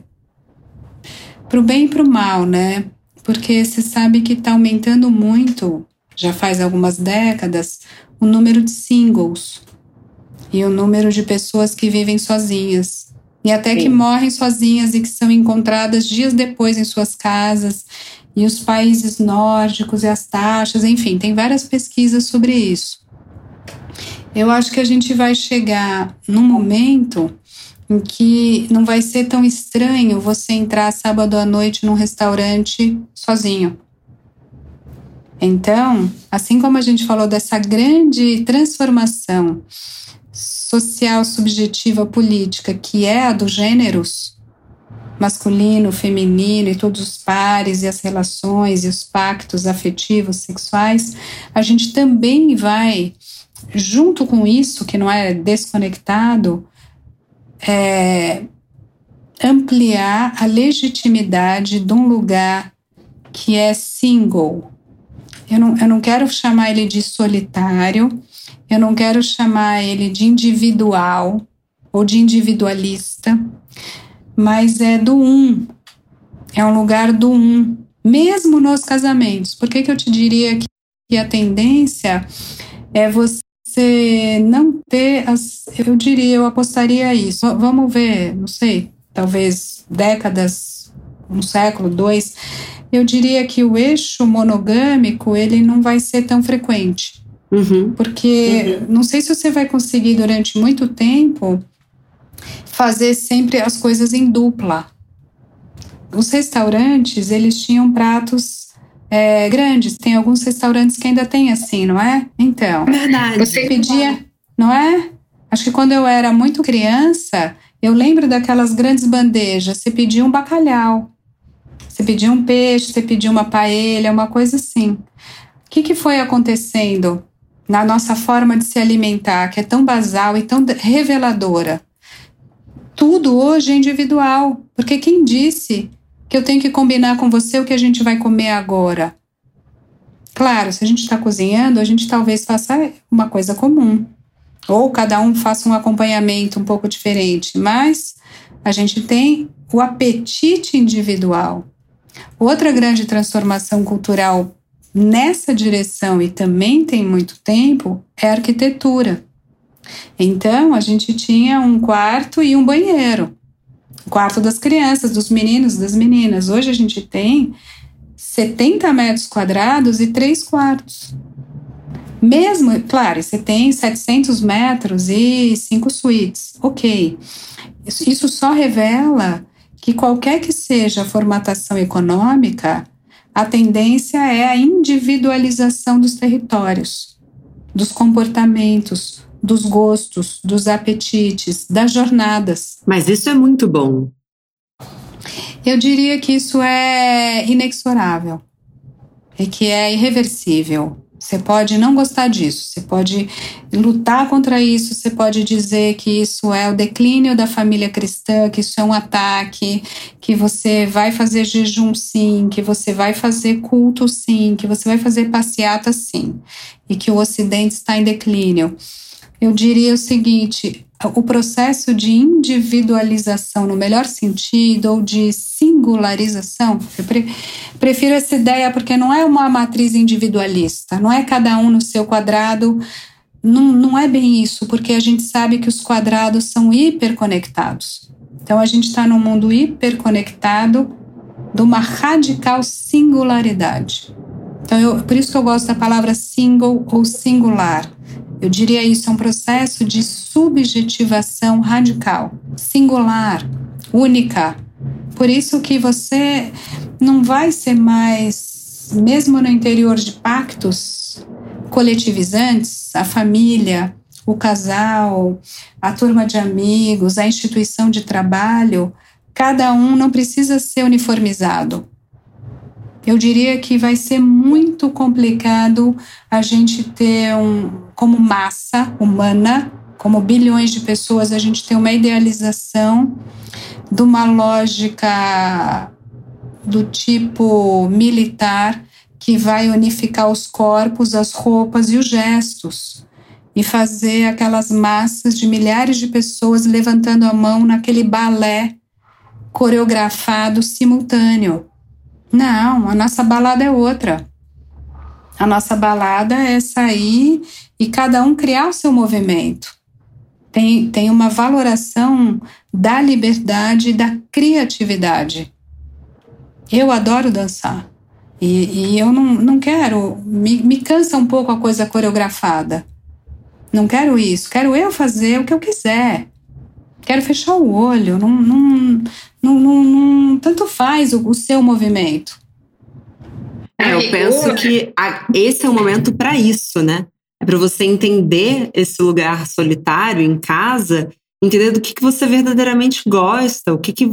para o bem e para o mal, né? Porque você sabe que está aumentando muito, já faz algumas décadas, o número de singles. e o número de pessoas que vivem sozinhas. E até Sim. que morrem sozinhas e que são encontradas dias depois em suas casas. E os países nórdicos e as taxas, enfim, tem várias pesquisas sobre isso. Eu acho que a gente vai chegar num momento em que não vai ser tão estranho você entrar sábado à noite num restaurante sozinho. Então, assim como a gente falou dessa grande transformação social, subjetiva, política, que é a dos gêneros, masculino, feminino e todos os pares e as relações e os pactos afetivos, sexuais, a gente também vai, junto com isso, que não é desconectado, é, ampliar a legitimidade de um lugar que é single. Eu não, eu não quero chamar ele de solitário, eu não quero chamar ele de individual ou de individualista, mas é do um, é um lugar do um, mesmo nos casamentos. Por que que eu te diria que a tendência é você não ter, as, eu diria, eu apostaria isso, vamos ver, não sei, talvez décadas, um século, dois, eu diria que o eixo monogâmico, ele não vai ser tão frequente. Uhum. Porque uhum. não sei se você vai conseguir durante muito tempo fazer sempre as coisas em dupla. Os restaurantes, eles tinham pratos é, grandes. Tem alguns restaurantes que ainda tem assim, não é? Então, verdade. Você pedia, não é? Acho que quando eu era muito criança, eu lembro daquelas grandes bandejas. Você pedia um bacalhau, você pedia um peixe, você pedia uma paella, uma coisa assim. O que que foi acontecendo na nossa forma de se alimentar, que é tão basal e tão reveladora? Tudo hoje é individual, porque quem disse que eu tenho que combinar com você o que a gente vai comer agora? Claro, se a gente está cozinhando, a gente talvez faça uma coisa comum, ou cada um faça um acompanhamento um pouco diferente, mas a gente tem o apetite individual. Outra grande transformação cultural nessa direção, e também tem muito tempo, é a arquitetura. Então, a gente tinha um quarto e um banheiro. O quarto das crianças, dos meninos, das meninas. Hoje a gente tem setenta metros quadrados e três quartos. Mesmo, claro, você tem setecentos metros e cinco suítes. Ok. Isso, isso só revela que qualquer que seja a formatação econômica, a tendência é a individualização dos territórios, dos comportamentos, dos gostos, dos apetites, das jornadas. Mas isso é muito bom. Eu diria que isso é inexorável e que é irreversível. Você pode não gostar disso, você pode lutar contra isso, você pode dizer que isso é o declínio da família cristã, que isso é um ataque, que você vai fazer jejum sim, que você vai fazer culto sim, que você vai fazer passeata sim, e que o Ocidente está em declínio. Eu diria o seguinte, o processo de individualização no melhor sentido ou de singularização, eu pre- prefiro essa ideia porque não é uma matriz individualista, não é cada um no seu quadrado, não, não é bem isso, porque a gente sabe que os quadrados são hiperconectados. Então a gente está num mundo hiperconectado de uma radical singularidade. Então eu, por isso que eu gosto da palavra single ou singular. Eu diria isso, é um processo de subjetivação radical, singular, única. Por isso que você não vai ser mais, mesmo no interior de pactos coletivizantes, a família, o casal, a turma de amigos, a instituição de trabalho, cada um não precisa ser uniformizado. Eu diria que vai ser muito complicado a gente ter, um, como massa humana, como bilhões de pessoas, a gente ter uma idealização de uma lógica do tipo militar que vai unificar os corpos, as roupas e os gestos e fazer aquelas massas de milhares de pessoas levantando a mão naquele balé coreografado simultâneo. Não, a nossa balada é outra. A nossa balada é sair e cada um criar o seu movimento. Tem, tem uma valoração da liberdade e da criatividade. Eu adoro dançar. E, e eu não, não quero... Me, me cansa um pouco a coisa coreografada. Não quero isso. Quero eu fazer o que eu quiser. Quero fechar o olho. Não, não, não, não, não tanto faz o, o seu movimento. É, eu penso que a, esse é o momento para isso, né? É para você entender esse lugar solitário em casa, entender do que, que você verdadeiramente gosta, o que que...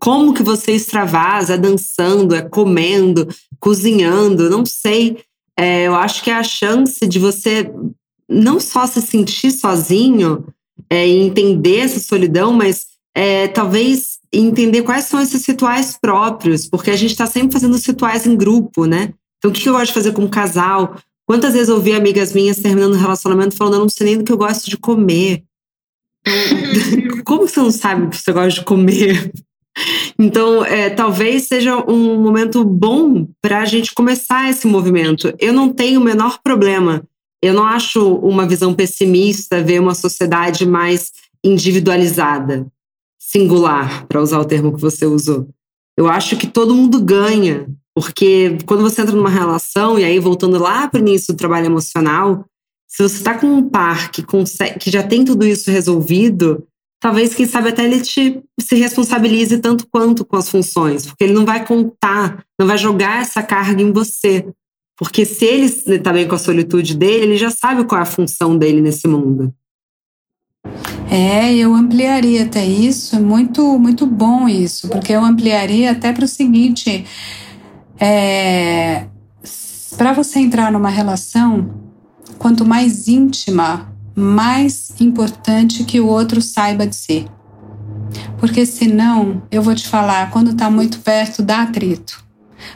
como que você extravasa, é dançando, é comendo, cozinhando, não sei. É, eu acho que é a chance de você não só se sentir sozinho é, e entender essa solidão, mas é, talvez entender quais são esses rituais próprios, porque a gente está sempre fazendo rituais em grupo, né? Então, o que eu gosto de fazer com o casal? Quantas vezes eu ouvi amigas minhas terminando o relacionamento falando, eu não sei nem do que eu gosto de comer. Então, como você não sabe o que você gosta de comer? Então, é, talvez seja um momento bom para a gente começar esse movimento. Eu não tenho o menor problema. Eu não acho uma visão pessimista ver uma sociedade mais individualizada, singular, para usar o termo que você usou. Eu acho que todo mundo ganha, porque quando você entra numa relação, e aí voltando lá para o início do trabalho emocional, se você está com um par que, consegue, que já tem tudo isso resolvido, talvez, quem sabe, até ele te, se responsabilize tanto quanto com as funções, porque ele não vai contar, não vai jogar essa carga em você. Porque se ele está bem com a solitude dele, ele já sabe qual é a função dele nesse mundo. É, eu ampliaria até isso, é muito, muito bom isso, porque eu ampliaria até para o seguinte, é, para você entrar numa relação, quanto mais íntima, mais importante que o outro saiba de si. Porque senão, eu vou te falar, quando está muito perto, dá atrito.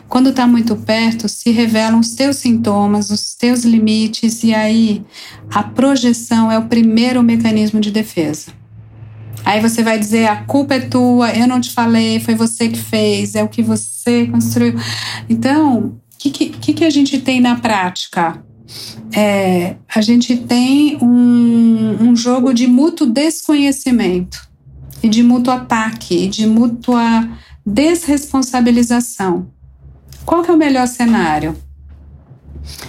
Quando está muito perto, se revelam os teus sintomas, os teus limites, e aí a projeção é o primeiro mecanismo de defesa. Aí você vai dizer, a culpa é tua, eu não te falei, foi você que fez, é o que você construiu. Então, o que, que, que a gente tem na prática? É, a gente tem um, um jogo de mútuo desconhecimento e de mútuo ataque e de mútua desresponsabilização. Qual que é o melhor cenário?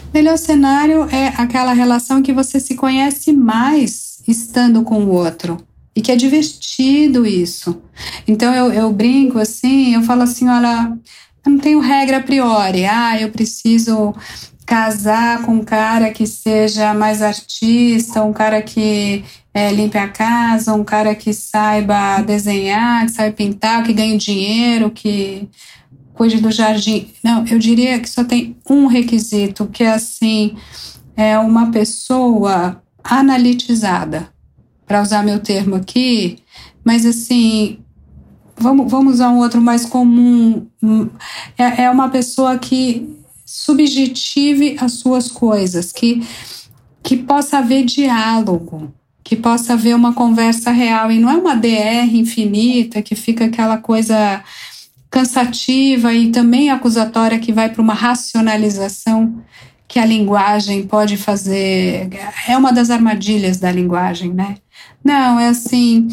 O melhor cenário é aquela relação que você se conhece mais estando com o outro e que é divertido isso. Então eu, eu brinco assim, eu falo assim, olha, eu não tenho regra a priori, ah, eu preciso... casar com um cara que seja mais artista, um cara que é, limpe a casa, um cara que saiba desenhar, que saiba pintar, que ganhe dinheiro, que cuide do jardim. Não, eu diria que só tem um requisito, que é assim, é uma pessoa analitizada, para usar meu termo aqui, mas assim... Vamos, vamos usar um outro mais comum. É, é uma pessoa que... subjetive as suas coisas, que, que possa haver diálogo, que possa haver uma conversa real, e não é uma D R infinita que fica aquela coisa cansativa e também acusatória que vai para uma racionalização que a linguagem pode fazer, é uma das armadilhas da linguagem, né? Não, é assim,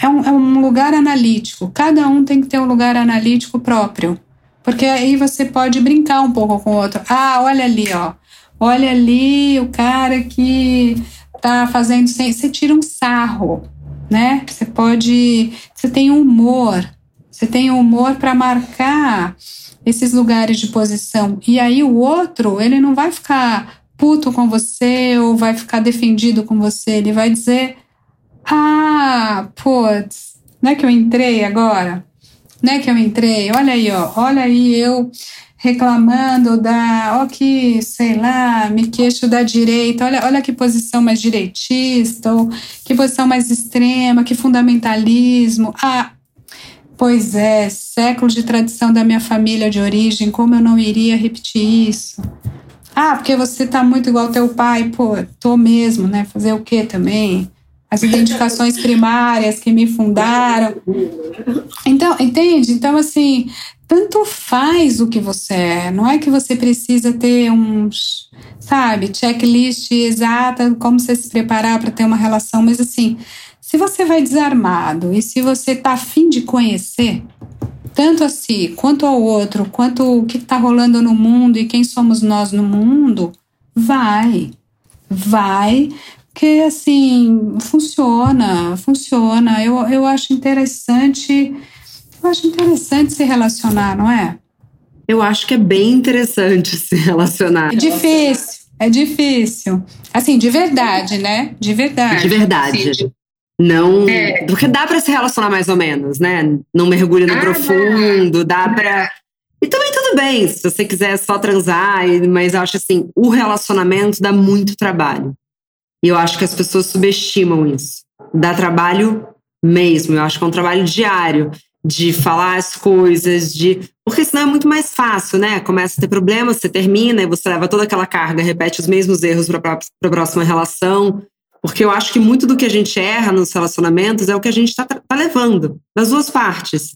é um, é um lugar analítico, cada um tem que ter um lugar analítico próprio. Porque aí você pode brincar um pouco com o outro. Ah, olha ali, ó. Olha ali o cara que tá fazendo... Sem... Você tira um sarro, né? Você pode... Você tem humor. Você tem humor para marcar esses lugares de posição. E aí o outro, ele não vai ficar puto com você ou vai ficar defendido com você. Ele vai dizer... Ah, putz, não é que eu entrei agora? Não é que eu entrei, olha aí, ó, olha aí eu reclamando da, ó que, sei lá, me queixo da direita, olha, olha que posição mais direitista, ou que posição mais extrema, que fundamentalismo. Ah, pois é, séculos de tradição da minha família de origem, como eu não iria repetir isso? Ah, porque você tá muito igual teu pai, pô, tô mesmo, né, fazer o quê também? As identificações primárias que me fundaram. Então, entende? Então, assim, tanto faz o que você é. Não é que você precisa ter uns, sabe, checklist exata, como você se preparar para ter uma relação. Mas assim, se você vai desarmado e se você tá afim de conhecer, tanto a si, quanto ao outro, quanto o que tá rolando no mundo e quem somos nós no mundo, vai, vai... Porque, assim, funciona, funciona. Eu, eu acho interessante, eu acho interessante se relacionar, não é? Eu acho que é bem interessante se relacionar. É difícil, é difícil. Assim, de verdade, né? De verdade. De verdade. Não, é. Porque dá pra se relacionar mais ou menos, né? Não mergulha no ah, profundo, não. Dá pra... E também tudo bem, se você quiser só transar, mas eu acho assim, o relacionamento dá muito trabalho. E eu acho que as pessoas subestimam isso. Dá trabalho mesmo. Eu acho que é um trabalho diário de falar as coisas, de... Porque senão é muito mais fácil, né? Começa a ter problemas, você termina e você leva toda aquela carga, repete os mesmos erros para a próxima relação. Porque eu acho que muito do que a gente erra nos relacionamentos é o que a gente está tá levando, das duas partes.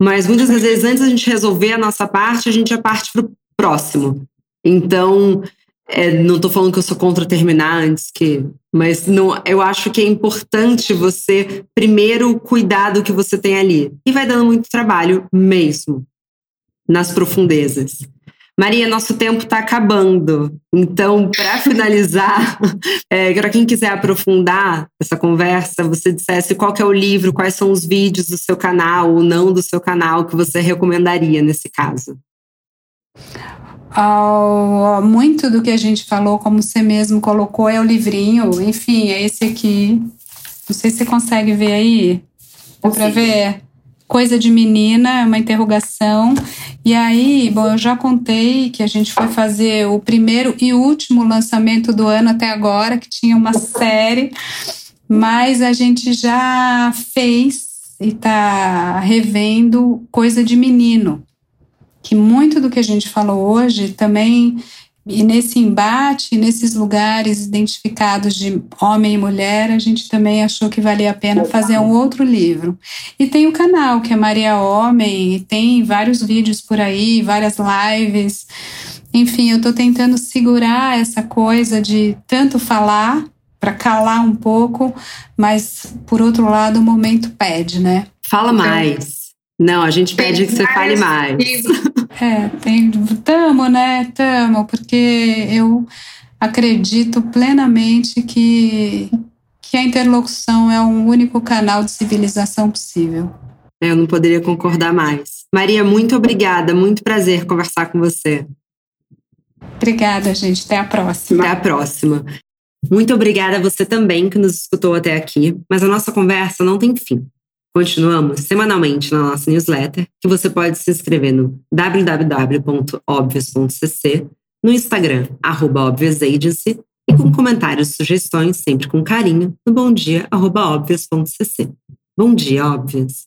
Mas muitas vezes, antes da gente resolver a nossa parte, a gente já parte para o próximo. Então... É, não tô falando que eu sou contra terminar antes que... Mas não, eu acho que é importante você primeiro cuidar do que você tem ali. E vai dando muito trabalho mesmo. Nas profundezas. Maria, nosso tempo tá acabando. Então, para finalizar, é, para quem quiser aprofundar essa conversa, você dissesse qual que é o livro, quais são os vídeos do seu canal ou não do seu canal que você recomendaria nesse caso. Ao, muito do que a gente falou, como você mesmo colocou, é o livrinho. Enfim, é esse aqui. Não sei se você consegue ver aí. Dá pra ver? Coisa de Menina, é uma interrogação. E aí, bom, eu já contei que a gente foi fazer o primeiro e último lançamento do ano até agora, que tinha uma série, mas a gente já fez e tá revendo Coisa de Menino. Que muito do que a gente falou hoje também, e nesse embate, nesses lugares identificados de homem e mulher, a gente também achou que valia a pena fazer um outro livro. E tem o canal, que é Maria Homem, e tem vários vídeos por aí, várias lives. Enfim, eu tô tentando segurar essa coisa de tanto falar, para calar um pouco, mas, por outro lado, o momento pede, né? Fala mais. Não, a gente pede tem que você fale mais. É, tem, tamo, né? Tamo, porque eu acredito plenamente que, que a interlocução é um único canal de civilização possível. Eu não poderia concordar mais. Maria, muito obrigada. Muito prazer conversar com você. Obrigada, gente. Até a próxima. Até a próxima. Muito obrigada a você também que nos escutou até aqui. Mas a nossa conversa não tem fim. Continuamos semanalmente na nossa newsletter, que você pode se inscrever no w w w ponto óbvias ponto c c, no Instagram, arroba óbviasagency, e com comentários e sugestões, sempre com carinho, no bom dia arroba óbvias ponto c c. Bom dia, Óbvias!